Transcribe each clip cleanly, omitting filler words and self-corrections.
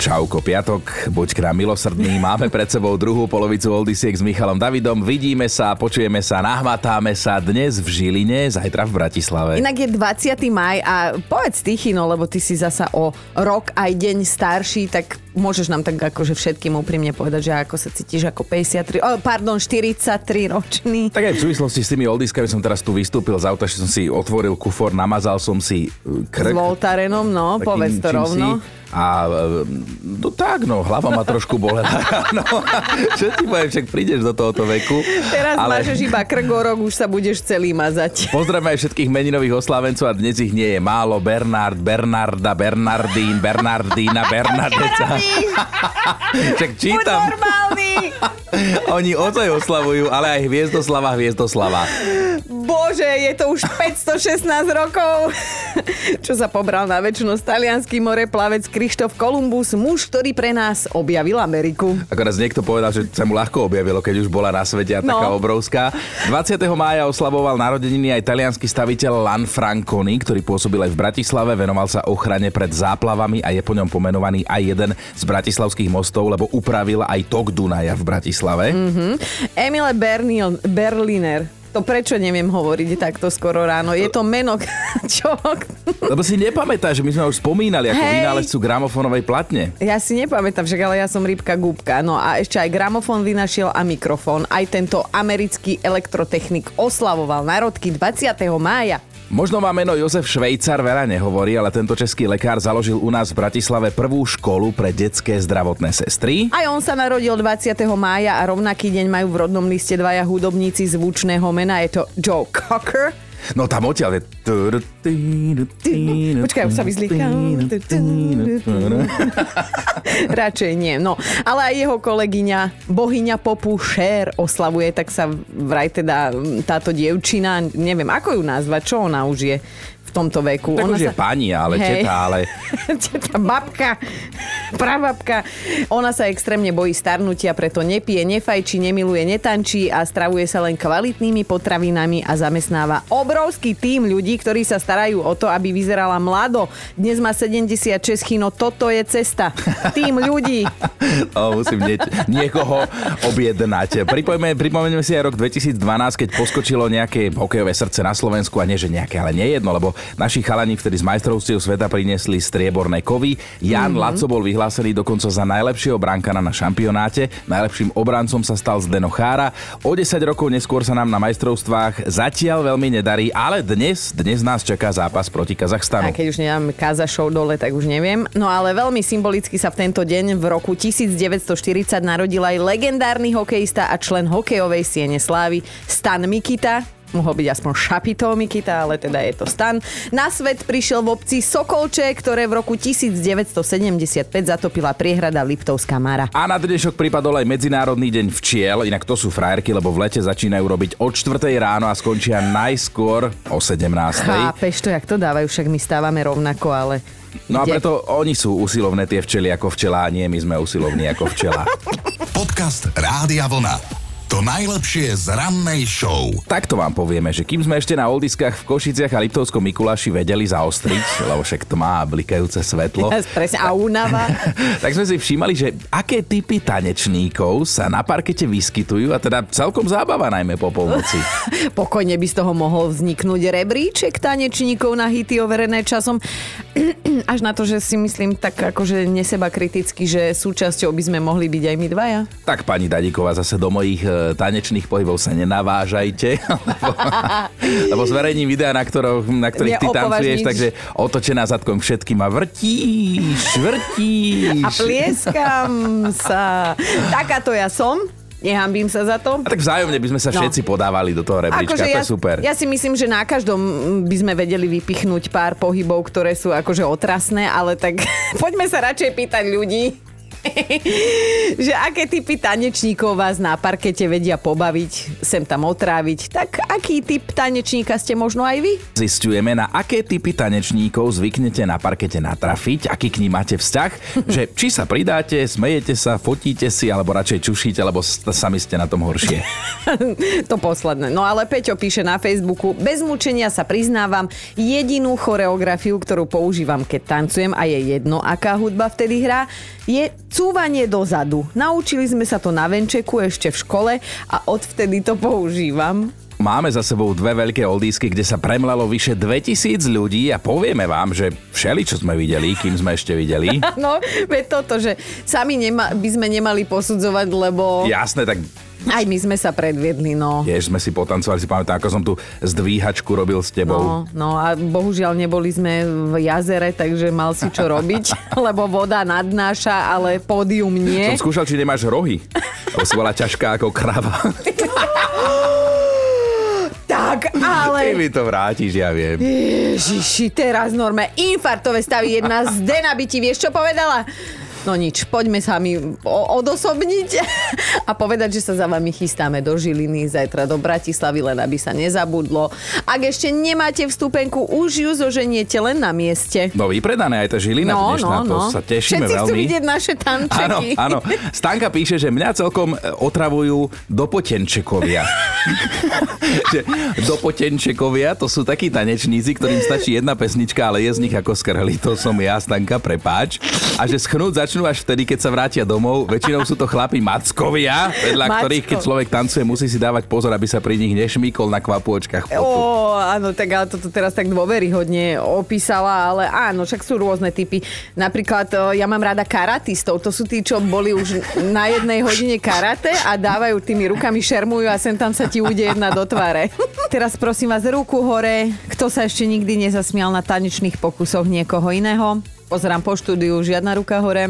Čauko piatok, buď k nám milosrdný. Máme pred sebou druhú polovicu Oldisiek s Michalom Davidom. Vidíme sa, počujeme sa, nahmatáme sa dnes v Žiline, zajtra v Bratislave. Inak je 20. maj a povedz ty, Chino, lebo ty si zasa o rok aj deň starší, tak môžeš nám tak akože všetkým úprimne povedať, že ako sa cítiš ako 43 ročný. Tak aj v súvislosti s tými Oldiskami som teraz tu vystúpil z auta, že som si otvoril kufor, namazal som si krk. S Voltarenom, no, povedz to rovno. A no tak, no, hlava ma trošku bolela. No, čo ti poviem, však prídeš do tohoto veku. Teraz ale máš iba krgorok, už sa budeš celý mazať. Pozdravme aj všetkých meninových oslávencov a dnes ich nie je málo. Bernard, Bernarda, Bernardín, Bernardína, Bernardeca. Však čítam. Buď normálny. Oni ozaj oslavujú, ale aj Hviezdoslava, Hviezdoslava. Bože, je to už 516 rokov, čo sa pobral na večnosť taliansky moreplavec Krištof Kolumbus, muž, ktorý pre nás objavil Ameriku. Akorát niekto povedal, že sa mu ľahko objavilo, keď už bola na svete a taká obrovská. 20. mája oslavoval narodeniny aj taliansky staviteľ Lanfranconi, ktorý pôsobil aj v Bratislave, venoval sa ochrane pred záplavami a je po ňom pomenovaný aj jeden z bratislavských mostov, lebo upravil aj tok Dunaja v Bratislave. Mm-hmm. Emile Berliner. To prečo neviem hovoriť takto skoro ráno? Je to meno čo? Lebo si nepamätáš, že my sme už spomínali ako vynálezcu gramofónovej platne. Ja si nepamätám, však ale ja som rybka gúbka. No a ešte aj gramofón vynašiel a mikrofón. Aj tento americký elektrotechnik oslavoval narodky 20. mája. Možno má meno Jozef Švejcar veľa nehovorí, ale tento český lekár založil u nás v Bratislave prvú školu pre detské zdravotné sestry. Aj on sa narodil 20. mája a rovnaký deň majú v rodnom liste dvaja hudobníci zvučného mena. Je to Joe Cocker. No tam odtiaľ je... Počkaj, už sa vyzlíkam. Radšej nie. No, ale aj jeho kolegyňa, bohyňa popu Cher oslavuje, tak sa vraj teda táto dievčina, neviem, ako ju nazvať, čo ona už je v tomto veku. Tak ona už je pani, ale teta, ale... Teta, babka, prababka. Ona sa extrémne bojí starnutia, preto nepije, nefajčí, nemiluje, netančí a stravuje sa len kvalitnými potravinami a zamestnáva obrovský tím ľudí, ktorí sa starajú o to, aby vyzerala mlado. Dnes má 76, Chino, toto je cesta. Tím ľudí. Musím niekoho objednať. Pripomeňme si aj rok 2012, keď poskočilo nejaké hokejové srdce na Slovensku a nie, že nejaké, ale nejedno, lebo naši chalani vtedy z majstrovstiev sveta priniesli strieborné kovy. Ján Lacko bol vyhlásený dokonca za najlepšieho brankára na šampionáte. Najlepším obrancom sa stal Zdeno Chára. O 10 rokov neskôr sa nám na majstrovstvách zatiaľ veľmi nedarí, ale dnes nás čaká zápas proti Kazachstanu. A keď už nemám Kazašov dole, tak už neviem. No ale veľmi symbolicky sa v tento deň v roku 1940 narodil aj legendárny hokejista a člen hokejovej siene slávy Stan Mikita. Mohol byť aspoň Šapito Mikita, ale teda je to Stan. Na svet prišiel v obci Sokolče, ktoré v roku 1975 zatopila priehrada Liptovská Mara. A na dnešok pripadol aj Medzinárodný deň včiel, inak to sú frajerky, lebo v lete začínajú robiť od 4:00 ráno a skončia najskôr o 17:00. Chápeš to, jak to dávajú, však my stávame rovnako, ale... No a preto oni sú usilovné tie včely ako včela, a nie my sme usilovní ako včela. Podcast Rádia Vlna. To najlepšie z rannej show. Takto vám povieme, že kým sme ešte na oldiskách v Košiciach a Liptovskom Mikuláši vedeli zaostriť, lebo však tma a blikajúce svetlo. A únava. Tak sme si všímali, že aké typy tanečníkov sa na parkete vyskytujú a teda celkom zábava najmä po polnoci. Pokojne by z toho mohol vzniknúť rebríček tanečníkov na hity overené časom. Až na to, že si myslím tak akože neseba kriticky, že súčasťou by sme mohli byť aj my dvaja. Tak pani Daníková, zase do mojich tanečných pohybov sa nenavážajte, lebo zverejním videa, na ktorých ty tancuješ, takže otočená zadkom všetkým a vrtíš. A plieskam sa. Takáto ja som. Nehambím sa za to. A tak vzájomne by sme sa všetci podávali do toho rebríčka, akože to je super. Ja si myslím, že na každom by sme vedeli vypichnúť pár pohybov, ktoré sú akože otrasné, ale tak poďme sa radšej pýtať ľudí. Že aké typy tanečníkov vás na parkete vedia pobaviť, sem tam otráviť, tak aký typ tanečníka ste možno aj vy? Zisťujeme, na aké typy tanečníkov zvyknete na parkete natrafiť, aký k nim máte vzťah, že či sa pridáte, smejete sa, fotíte si, alebo radšej čušíte, lebo sami ste na tom horšie. To posledné. No ale Peťo píše na Facebooku: bez mučenia sa priznávam, jedinú choreografiu, ktorú používam, keď tancujem, a je jedno, aká hudba vtedy hrá, je cúvanie dozadu. Naučili sme sa to na venčeku ešte v škole a odvtedy to používam. Máme za sebou dve veľké oldísky, kde sa premlalo vyše 2000 ľudí a povieme vám, že všeli, čo sme videli, kým sme ešte videli. No, veď toto, že sami by sme nemali posudzovať, lebo... Jasné, tak... Aj my sme sa predviedli, no. Tiež sme si potancovali, si pamätám, ako som tu zdvíhačku robil s tebou. No a bohužiaľ neboli sme v jazere, takže mal si čo robiť, lebo voda nadnáša, ale pódium nie. Som skúšal, či nemáš rohy. To si bola ťažká ako krava. Tak, ale... Ty mi to vrátiš, ja viem. Ježiši, teraz norme infarktové stavy jedna z Dena by ti vieš, čo povedala? No nič, poďme sa mi odosobniť a povedať, že sa za vami chystáme do Žiliny, zajtra do Bratislavy, len aby sa nezabudlo. Ak ešte nemáte vstupenku, už ju zoženiete len na mieste. No vypredané aj tá Žilina dnešná, to sa tešíme všetci veľmi. Všetci chcú vidieť naše tančeky. Áno, áno. Stanka píše, že mňa celkom otravujú dopotenčekovia. Dopotenčekovia, to sú takí tanečníci, ktorým stačí jedna pesnička, ale je z nich ako skrhli. To som ja, Stanka, prepáč. A že schnúť začnú až vtedy, keď sa vrátia domov. Väčšinou sú to chlapi mackovia, vedľa ktorých, keď človek tancuje, musí si dávať pozor, aby sa pri nich nešmýkol na kvapôčkach potu. Ó, áno, tak ale toto teraz tak dôveryhodne opísala, ale áno, však sú rôzne typy. Napríklad ja mám rada karatistov, to sú tí, čo boli už na jednej hodine karate a dávajú tými rukami, šermujú a sem tam sa ti ujde jedna do tváre. Teraz prosím vás, ruku hore, kto sa ešte nikdy nezasmial na tanečných pokusoch niekoho iného. Pozerám po štúdiu, žiadna ruka hore.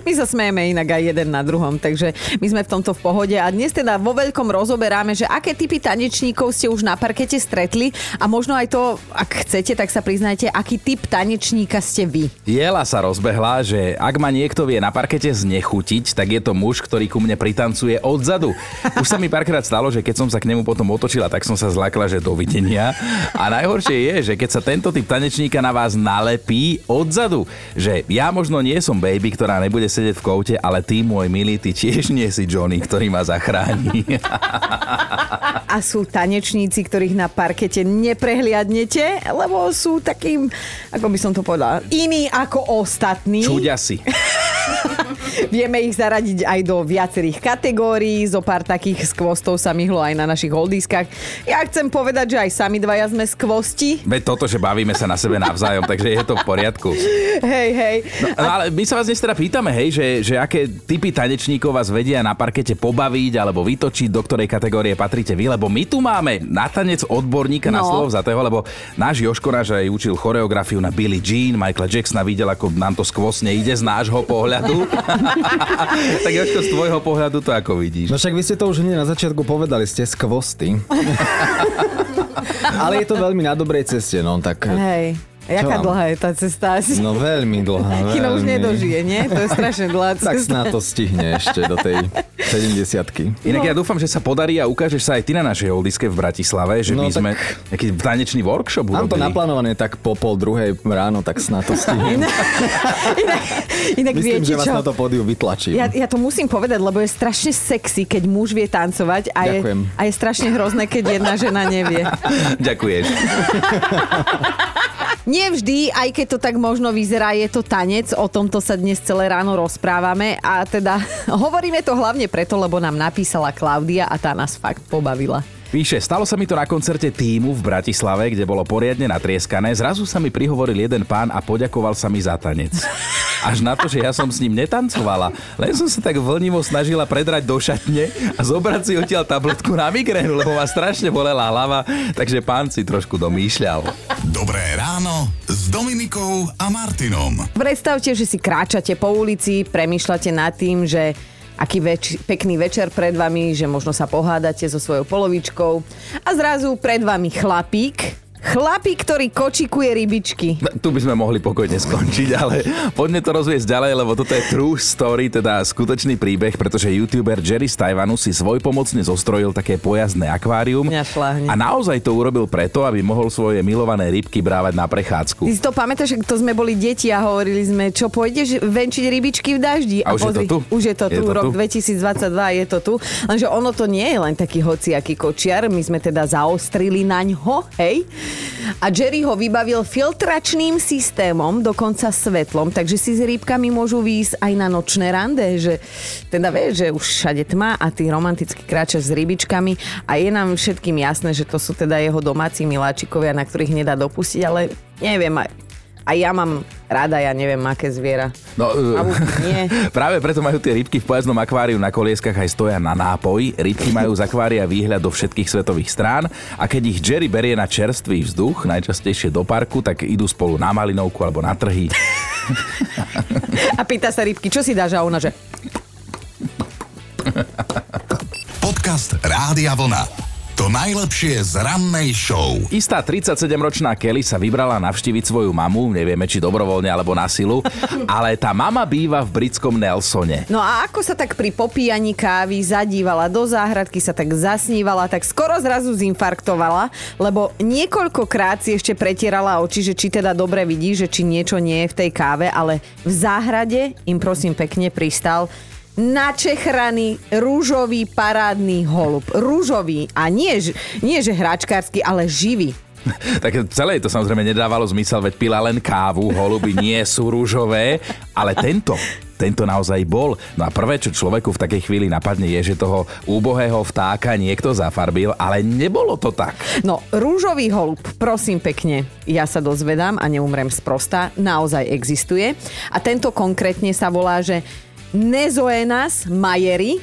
My sa smejeme inak aj jeden na druhom, takže my sme v tomto v pohode. A dnes teda vo veľkom rozoberáme, že aké typy tanečníkov ste už na parkete stretli a možno aj to, ak chcete, tak sa priznajte, aký typ tanečníka ste vy. Jela sa rozbehla, že ak ma niekto vie na parkete znechutiť, tak je to muž, ktorý ku mne pritancuje odzadu. Už sa mi párkrát stalo, že keď som sa k nemu potom otočila, tak som sa zlakla, že dovidenia. A najhoršie je, že keď sa tento typ tanečníka na vás nalepí odzadu, že ja možno nie som baby, ktorá nebude sedieť v koute, ale ty, môj milý, ty tiež nie si Johnny, ktorý ma zachráni. A sú tanečníci, ktorých na parkete neprehliadnete, lebo sú takým, ako by som to povedala, iní ako ostatní. Čudia si. Vieme ich zaradiť aj do viacerých kategórií, zo pár takých skvostov sa myhlo aj na našich oldieskách. Ja chcem povedať, že aj sami dvaja sme skvosti. Veď toto, že bavíme sa na sebe navzájom, takže je to v poriadku. Hej, hej. No, ale my sa vás dnes teda pýtame, hej, že aké typy tanečníkov vás vedia na parkete pobaviť alebo vytočiť, do ktorej kategórie patríte vy, lebo my tu máme na tanec odborníka na slovo vzatého, lebo náš Jožko náš aj učil choreografiu na Billie Jean, Michaela Jacksona, videl, ako nám to skvostne ide z nášho pohľadu. Tak Jožko, z tvojho pohľadu to ako vidíš? No však vy ste to už hneď na začiatku povedali, ste skvosty. Ale je to veľmi na dobrej ceste, no tak... Hej. Jaká dlhá je tá cesta asi? No veľmi dlhá, veľmi. Kino už nedožije, nie? To je strašne dlhá cesta. Tak snáď to stihne ešte do tej 70-ky. Inak ja dúfam, že sa podarí a ukážeš sa aj ty na našej oldiske v Bratislave, že my sme nejaký tanečný workshop urobili. Mám to naplánované tak po 1:30 ráno, tak snáď to stihne. Inak myslím, viete, že vás na to pódium vytlačím. Ja to musím povedať, lebo je strašne sexy, keď muž vie tancovať a je strašne hrozné, keď jedna žena nevie. Ďakuješ. Nevždy, aj keď to tak možno vyzerá, je to tanec. O tomto sa dnes celé ráno rozprávame. A teda hovoríme to hlavne preto, lebo nám napísala Klaudia a tá nás fakt pobavila. Píše, stalo sa mi to na koncerte tímu v Bratislave, kde bolo poriadne natrieskané. Zrazu sa mi prihovoril jeden pán a poďakoval sa mi za tanec. Až na to, že ja som s ním netancovala. Len som sa tak vlnivo snažila predrať do šatne a zobrať si odtiaľ tabletku na migrénu, lebo ma strašne bolela hlava, takže pán si trošku domýšľal. Dobré ráno s Dominikou a Martinom. Predstavte, že si kráčate po ulici, premýšľate nad tým, že aký pekný večer pred vami, že možno sa pohádate so svojou polovičkou a zrazu pred vami chlapík, Chlapík, ktorý kočikuje rybičky. No, tu by sme mohli pokojne skončiť, ale poďme to rozviesť ďalej, lebo toto je true story, teda skutočný príbeh, pretože youtuber Jerry Stivanu si svojpomocne zostrojil také pojazdné akvárium. A naozaj to urobil preto, aby mohol svoje milované rybky brávať na prechádzku. Ty si to pamätáš, že to sme boli deti a hovorili sme, čo pôjdeš venčiť rybičky v daždi. A už pozri, je to tu. Už je to tu, rok 2022 je to tu. Lenže ono to nie je len taký hociaký kočiar, my sme teda zaostrili naňho, hej? A Jerry ho vybavil filtračným systémom, dokonca svetlom, takže si s rybkami môžu výjsť aj na nočné rande, že teda vieš, že už všade tma a ty romanticky kráčaš s rybičkami a je nám všetkým jasné, že to sú teda jeho domáci miláčikovia, na ktorých nedá dopustiť, ale neviem, a ja mám rada, ja neviem, aké zviera. No, práve preto majú tie rybky v pojazdnom akváriu na kolieskach aj stoja na nápoj. Rybky majú z akvária výhľad do všetkých svetových strán a keď ich Jerry berie na čerstvý vzduch, najčastejšie do parku, tak idú spolu na malinovku alebo na trhy. A pýta sa rybky, čo si dáš? A ona, že... Podcast Rádia Vlna. To najlepšie z rannej show. Istá 37-ročná Kelly sa vybrala navštíviť svoju mamu, nevieme, či dobrovoľne alebo na silu, ale tá mama býva v britskom Nelsone. No a ako sa tak pri popíjaní kávy zadívala do záhradky, sa tak zasnívala, tak skoro zrazu zinfarktovala, lebo niekoľkokrát si ešte pretierala oči, že či teda dobre vidí, že či niečo nie je v tej káve, ale v záhrade im prosím pekne pristal načehraný rúžový parádny holub. Rúžový a nie že hračkársky, ale živý. Tak celé to samozrejme nedávalo zmysel, veď pila len kávu, holuby nie sú rúžové, ale tento naozaj bol. No a prvé, čo človeku v takej chvíli napadne, je, že toho úbohého vtáka niekto zafarbil, ale nebolo to tak. No, rúžový holub, prosím pekne, ja sa dozvedám a neumrem sprosta, naozaj existuje. A tento konkrétne sa volá, že Nezoenas majeri,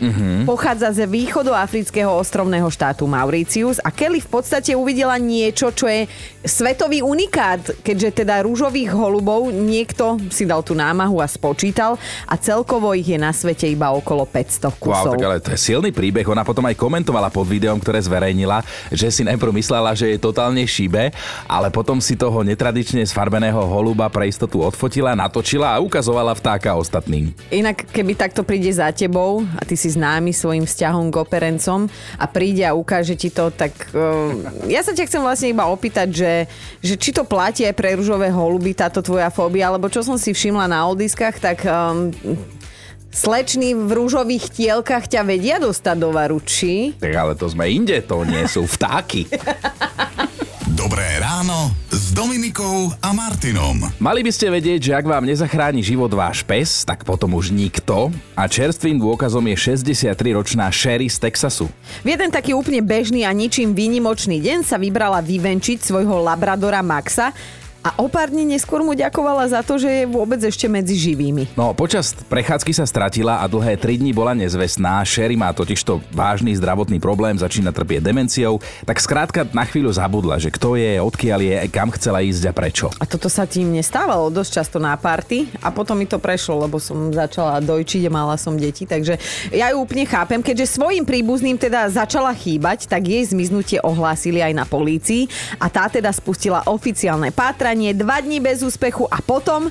pochádza z východoafrického ostrovného štátu Maurícius a Kelly v podstate uvidela niečo, čo je svetový unikát, keďže teda rúžových holubov niekto si dal tú námahu a spočítal a celkovo ich je na svete iba okolo 500 kusov. Wow, tak ale to je silný príbeh. Ona potom aj komentovala pod videom, ktoré zverejnila, že si najprv myslela, že je totálne šíbe, ale potom si toho netradične sfarbeného holuba pre istotu odfotila, natočila a ukazovala vtáka ostatným. Inak keby takto príde za tebou a ty si známy svojim vzťahom k operencom a príde a ukáže ti to, tak ja sa ťa chcem vlastne iba opýtať, že či to platí aj pre ružové holuby, táto tvoja fóbia, lebo čo som si všimla na oldiskách, tak slečny v rúžových tielkach ťa vedia dostať do varučí. Tak ale to sme inde, to nie sú vtáky. Dobré ráno s Dominikou a Martinom. Mali by ste vedieť, že ak vám nezachráni život váš pes, tak potom už nikto. A čerstvým dôkazom je 63-ročná Sherry z Texasu. V jeden taký úplne bežný a ničím výnimočný deň sa vybrala vyvenčiť svojho labradora Maxa, a o pár dní neskôr mu ďakovala za to, že je vôbec ešte medzi živými. No, počas prechádzky sa stratila a dlhé 3 dní bola nezvestná. Sherry má totižto vážny zdravotný problém, začína trpieť demenciou, tak skrátka na chvíľu zabudla, že kto je, odkiaľ je, kam chcela ísť a prečo. A toto sa tým nestávalo dosť často na party a potom mi to prešlo, lebo som začala dojčiť a mala som deti, takže ja ju úplne chápem. Keďže svojim príbuzným teda začala chýbať, tak jej zmiznutie ohlásili aj na polícii a tá teda spustila oficiálne pátranie. 2 dní bez úspechu a potom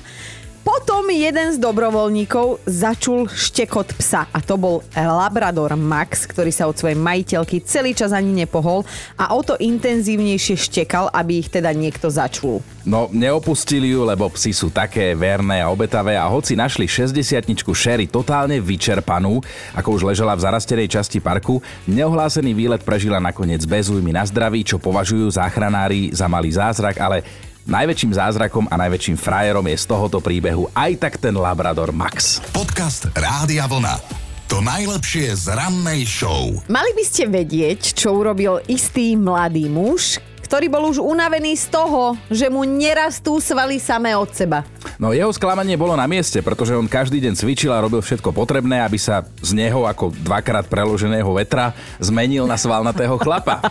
jeden z dobrovoľníkov začul štekot psa a to bol labrador Max, ktorý sa od svojej majiteľky celý čas ani nepohol a o to intenzívnejšie štekal, aby ich teda niekto začul. No, neopustili ju, lebo psi sú také verné a obetavé a hoci našli 60-tničku Sherry totálne vyčerpanú, ako už ležela v zarastenej časti parku, neohlásený výlet prežila nakoniec bez újmy na zdraví, čo považujú záchranári za malý zázrak, ale najväčším zázrakom a najväčším frajerom je z tohoto príbehu aj tak ten labrador Max. Podcast Rádia Vlna. To najlepšie z rannej show. Mali by ste vedieť, čo urobil istý mladý muž, ktorý bol už unavený z toho, že mu nerastú svaly samé od seba. No, jeho sklamanie bolo na mieste, pretože on každý deň cvičil a robil všetko potrebné, aby sa z neho ako dvakrát preloženého vetra zmenil na svalnatého chlapa.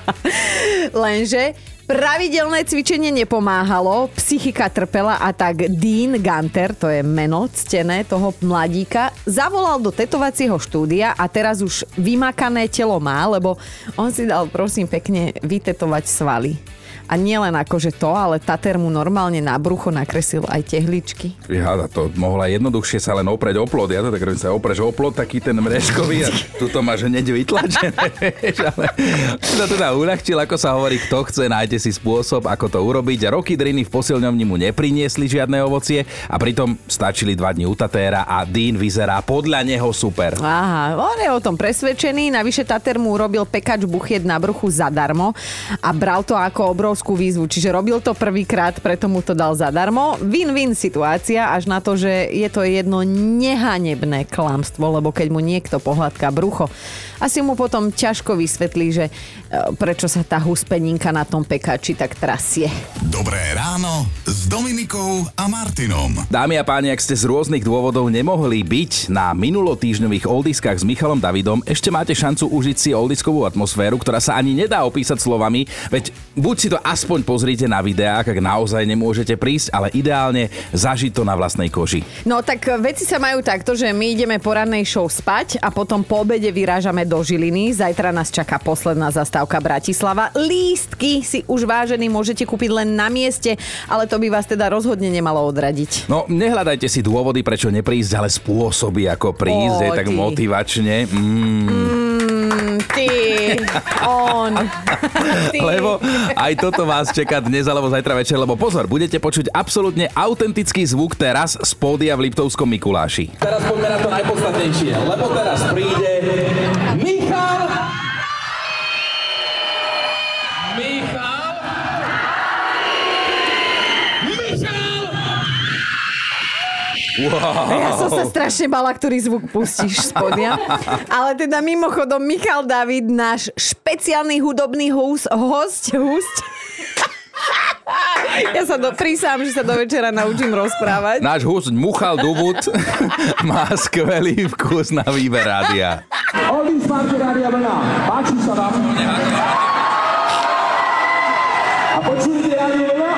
Lenže pravidelné cvičenie nepomáhalo, psychika trpela a tak Dean Gunter, to je meno ctené toho mladíka, zavolal do tetovacieho štúdia a teraz už vymakané telo má, lebo on si dal prosím pekne vytetovať svaly. A A nielen akože to, ale Tater mu normálne na brucho nakresil aj tehličky. Vyháda, to mohla jednoduchšie sa len oprieť o plod. Ja to tak robím, sa opreš o plod, taký ten mrežkový a tu to máš hneď vytlačené. Ale to teda uľahčil, ako sa hovorí, kto chce, nájde si spôsob, ako to urobiť. A roky driny v posilňovni mu nepriniesli žiadne ovocie a pritom stačili 2 dni u Tatéra a Dean vyzerá podľa neho super. Aha, on je o tom presvedčený. Navyše Tater mu urobil pekač buchiet na bruchu zadarmo a bral to ako obrovskú výzvu, čiže robil to prvýkrát, preto mu to dal zadarmo. Win-win situácia, až na to, že je to jedno nehanebné klamstvo, lebo keď mu niekto pohľadká brucho, asi mu potom ťažko vysvetlí, že prečo sa tá huspeninka na tom pekači tak trasie. Dobré ráno s Dominikou a Martinom. Dámy a páni, ak ste z rôznych dôvodov nemohli byť na minulotýždňových oldiskách s Michalom Davidom, ešte máte šancu užiť si oldiskovú atmosféru, ktorá sa ani nedá opísať slovami, veď buď si to aspoň pozrite na videách, ak naozaj nemôžete prísť, ale ideálne zažiť to na vlastnej koži. No tak veci sa majú takto, že my ideme po rannej show spať a potom po obede vyrážame do Žiliny. Zajtra nás čaká posledná zastávka Bratislava. Lístky si už, vážení, môžete kúpiť len na mieste, ale to by vás teda rozhodne nemalo odradiť. No nehľadajte si dôvody, prečo neprísť, ale spôsoby, ako prísť, je tak motivačne. Lebo aj toto vás čaká dnes alebo zajtra večer, lebo pozor, budete počuť absolútne autentický zvuk teraz z pódia v Liptovskom Mikuláši. Teraz poďme na to najpodstatnejšie, lebo teraz príde Michal! Ja som sa strašne bala, ktorý zvuk pustíš spodia. Ale teda mimochodom, Michal David, náš špeciálny hudobný host. Ja sa prísám, že sa do večera naučím rozprávať. Náš host Michal David má skvelý vkus na výber rádia. Oldies party Rádia Vlna. Páči sa vám? A počujete Rádio Vlna?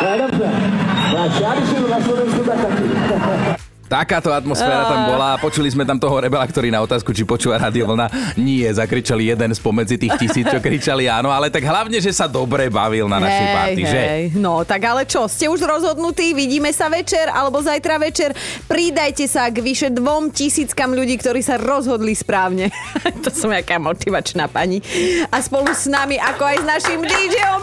Dobre. Takáto atmosféra tam bola. Počuli sme tam toho rebela, ktorý na otázku, či počúva Rádio Vlna, nie, zakričali jeden spomedzi tých 1000, čo kričali áno, ale tak hlavne, že sa dobre bavil na našej party, že? No, tak ale čo, ste už rozhodnutí, vidíme sa večer alebo zajtra večer, pridajte sa k vyše 2000 ľudí, ktorí sa rozhodli správne. To som jaká motivačná pani. A spolu s nami, ako aj s našim DJom,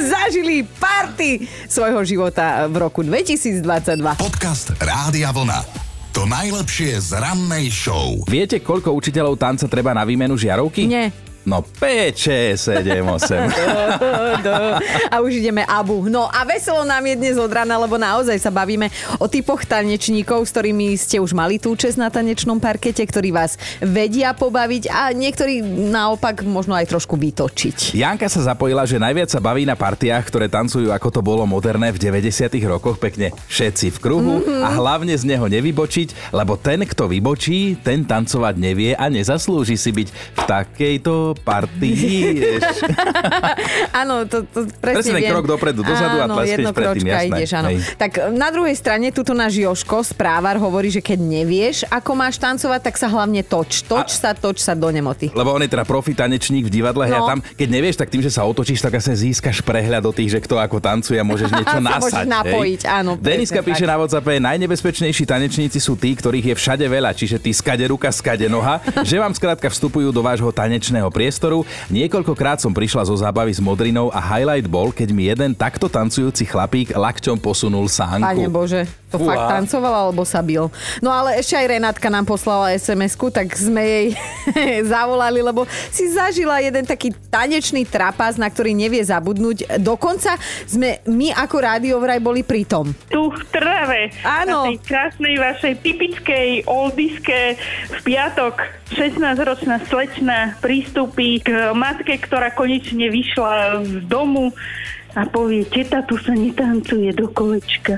zažili party svojho života v roku 2022. Podcast Rádia Vlna. To najlepšie z rannej show. Viete, koľko učiteľov tanca treba na výmenu žiarovky? Nie. No 5, 6, 7, 8. A už ideme abu. No a veselo nám je dnes od rana, lebo naozaj sa bavíme o typoch tanečníkov, s ktorými ste už mali tú čest na tanečnom parkete, ktorí vás vedia pobaviť a niektorí naopak možno aj trošku vytočiť. Janka sa zapojila, že najviac sa baví na partiách, ktoré tancujú, ako to bolo moderné v 90. rokoch, pekne všetci v kruhu a hlavne z neho nevybočiť, lebo ten, kto vybočí, ten tancovať nevie a nezaslúži si byť v takejto partii. Áno, to presne krok dopredu, dozadu a tleskneš predtým, jasné. Ideš, áno. Tak na druhej strane, tuto náš Joško, správar, hovorí, že keď nevieš, ako máš tancovať, tak sa hlavne toč. Toč sa do nemoty. Lebo on je teda profi tanečník v divadle, hľa tam, keď nevieš, tak tým, že sa otočíš, tak asi získaš prehľad o tých, že kto ako tancuje a môžeš niečo nasať. Môžeš napojiť, áno. Deniska píše na WhatsAppe, najnebezpečnejší tanečníci sú tí, ktorých je všade veľa, čiže tí skade ruka, skade noha, že vám skrátka vstupujú do vášho tanečného priestoru. Niekoľkokrát som prišla zo zábavy s modrinou a highlight bol, keď mi jeden takto tancujúci chlapík lakťom posunul sánku. Pane Bože, to fakt tancoval alebo sa bil. No ale ešte aj Renátka nám poslala SMS-ku, tak sme jej zavolali, lebo si zažila jeden taký tanečný trapas, na ktorý nevie zabudnúť. Dokonca sme my ako rádio vraj boli pritom. Tu v Trnave. Áno. Na tej krásnej vašej typickej oldiske v piatok 16-ročná slečna prístupí k matke, ktorá konečne vyšla z domu a povie, teta, tu sa netancuje do kolečka.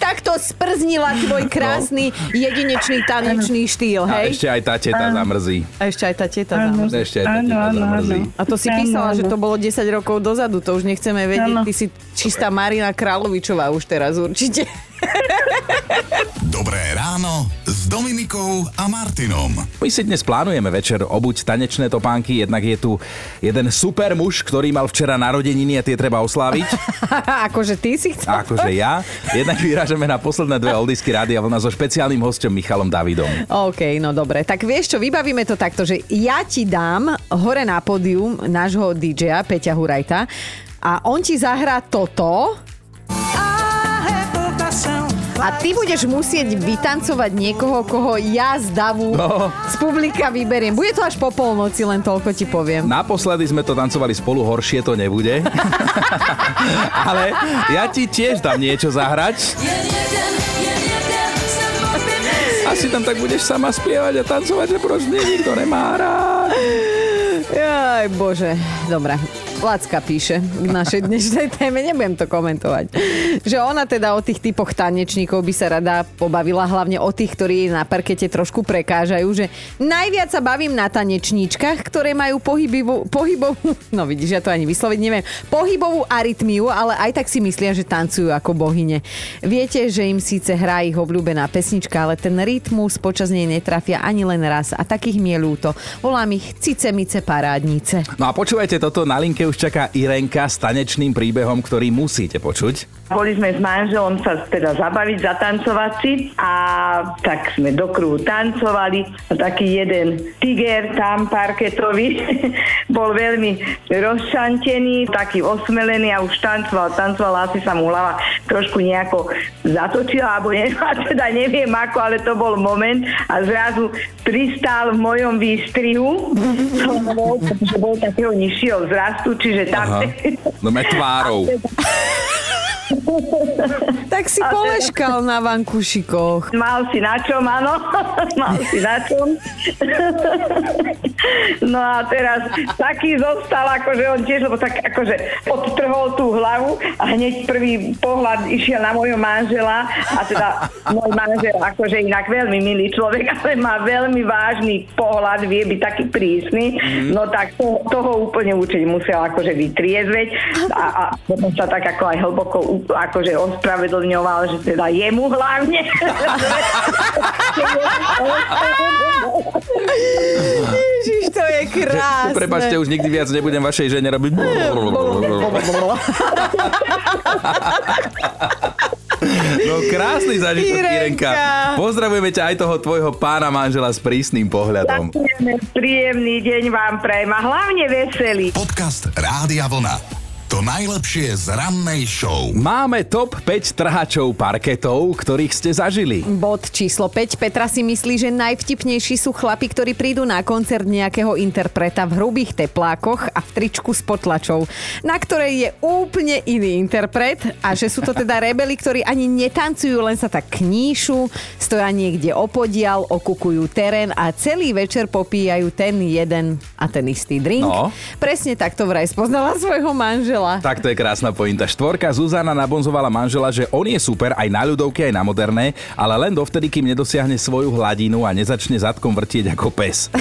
Takto sprznila tvoj krásny, jedinečný tanečný štýl, hej? A ešte aj tá teta zamrzí. A to si písala, že to bolo 10 rokov dozadu, to už nechceme vedieť. Ano. Ty si čistá Marina Kráľovičová už teraz určite. Dobré ráno s Dominikou a Martinom. My si dnes plánujeme večer obuť tanečné topánky, jednak je tu jeden super muž, ktorý mal včera narodeniny a tie treba osláviť. Akože ty si chcel? Akože ja. Jednak vyrážame na posledné dve oldisky Rádia Vlna so špeciálnym hosťom Michalom Davidom. OK, no dobre. Tak vieš čo, vybavíme to takto, že ja ti dám hore na pódium nášho DJ-a Peťa Hurajta a on ti zahrá toto. A ty budeš musieť vytancovať niekoho, koho ja z davu z publika vyberiem. Bude to až po polnoci, len toľko ti poviem. Naposledy sme to tancovali spolu, horšie to nebude. Ale ja ti tiež dám niečo zahrať. Asi tam tak budeš sama spievať a tancovať, že proč mne nikto nemá rád. Jaj bože, dobrá. Lacka píše k našej dnešnej téme, nebudem to komentovať. Že ona teda o tých typoch tanečníkov by sa rada pobavila, hlavne o tých, ktorí na parkete trošku prekážajú, že najviac sa bavím na tanečníčkach, ktoré majú pohybovú, no vidíš, ja to ani vysloviť neviem, pohybovú arytmiu, ale aj tak si myslia, že tancujú ako bohyne. Viete, že im síce hrá ich obľúbená pesnička, ale ten rytmus počas nej netrafia ani len raz a takých mi je ľúto. Volám ich cicemice parádnice. No a počúvajte toto, na linke už čaká Irenka s tanečným príbehom, ktorý musíte počuť. Boli sme s manželom sa teda zabaviť, zatancovať si a tak sme do kruhu tancovali a taký jeden tiger tam parketový bol veľmi rozšantený, taký osmelený a už tancoval, asi sa mu hlava trošku nejako zatočila alebo teda neviem ako, ale to bol moment a zrazu pristál v mojom výstrihu, že bol takého nižšieho vzrastu, čiže tam... No metvárov. Tak si poleškal na vankušikoch. Mal si na čom, áno. Mal si na čom. No a teraz taký zostal, akože on tiež, lebo tak akože odtrhol tú hlavu a hneď prvý pohľad išiel na mojho manžela a teda môj manžel, akože inak veľmi milý človek, ale má veľmi vážny pohľad, vie byť taký prísny, no tak toho úplne učiť musel akože vytriezveť a potom sa tak ako aj hlboko akože ospravedlňoval, že teda jemu hlavne. Ježiš, to je krásne. Prepáčte, už nikdy viac nebudem vašej žene robiť. No krásny zážitok, Irenka. Pozdravujeme ťa aj toho tvojho pána manžela s prísnym pohľadom. Príjemný deň vám prajem a hlavne veselý. Podcast Rádia Vlna. To najlepšie z rannej show. Máme top 5 trhačov parketov, ktorých ste zažili. Bod číslo 5. Petra si myslí, že najvtipnejší sú chlapi, ktorí prídu na koncert nejakého interpreta v hrubých teplákoch a v tričku s potlačou, na ktorej je úplne iný interpret a že sú to teda rebeli, ktorí ani netancujú, len sa tak kníšu, stoja niekde opodial, okukujú terén a celý večer popíjajú ten jeden a ten istý drink. No. Presne takto vraj spoznala svojho manžela. Tak to je krásna pointa. Štvorka. Zuzana nabonzovala manžela, že on je super aj na ľudovke, aj na moderné, ale len dovtedy, kým nedosiahne svoju hladinu a nezačne zadkom vrtieť ako pes.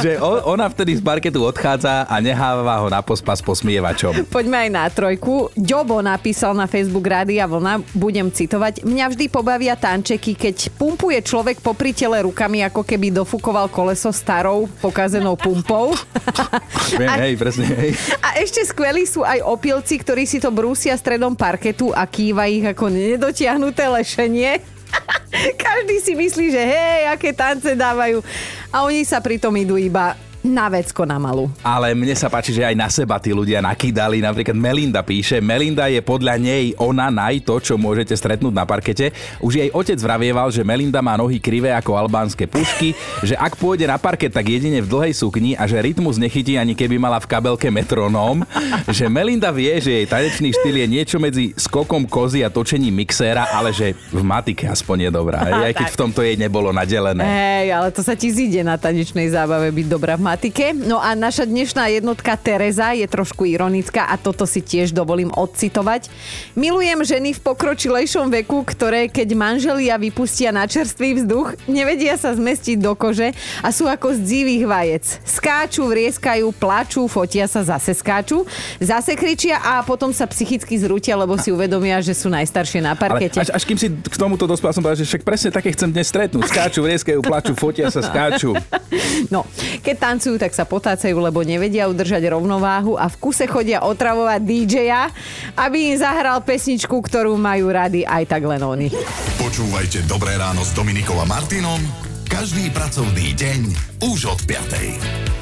Že ona vtedy z parketu odchádza a neháva ho na pospas posmievačom. Poďme aj na trojku. Ďobo napísal na Facebook Rádia Vlna, budem citovať, mňa vždy pobavia tančeky, keď pumpuje človek popri tele rukami, ako keby dofúkoval koleso starou, pokazenou pumpou. Viem, hej, presne, hej. A ešte skvelí sú aj opilci, ktorí si to brúsia stredom parketu a kýva ich ako nedotiahnuté lešenie. Každý si myslí, že hej, aké tance dávajú. A oni sa pritom idú iba na vecko na malú. Ale mne sa páči, že aj na seba tí ľudia nakydali. Napríklad Melinda píše, Melinda je podľa nej ona naj to, čo môžete stretnúť na parkete. Už jej otec vravieval, že Melinda má nohy krivé ako albánske pušky, že ak pôjde na parket, tak jedine v dlhej sukni a že rytmus nechytí ani keby mala v kabelke metronóm. Že Melinda vie, že jej tanečný štýl je niečo medzi skokom kozy a točením mixéra, ale že v matike aspoň je dobrá. Aj keď v tomto jej nebolo nadelené. Hej, ale to sa ti zíde na tanečnej zábave byť dobrá v matematike. No a naša dnešná jednotka Tereza je trošku ironická a toto si tiež dovolím odcitovať. Milujem ženy v pokročilejšom veku, ktoré keď manželia vypustia na čerstvý vzduch, nevedia sa zmestiť do kože a sú ako z divých vajec. Skáču, vrieskajú, plačú, fotia sa, zase skáču, zase kričia a potom sa psychicky zrútia, lebo si uvedomia, že sú najstaršie na parkete. Ale až kým si k tomuto dospel, som povedal, že však presne také chcem dnes stretnúť. Skáču, vrieskajú, plačú, fotia sa, skáču. No, keď tancujú, tak sa potácajú, lebo nevedia udržať rovnováhu a v kuse chodia otravovať DJ-a, aby im zahral pesničku, ktorú majú rady aj tak len oni. Počúvajte Dobré ráno s Dominikou a Martinom každý pracovný deň už od 5:00.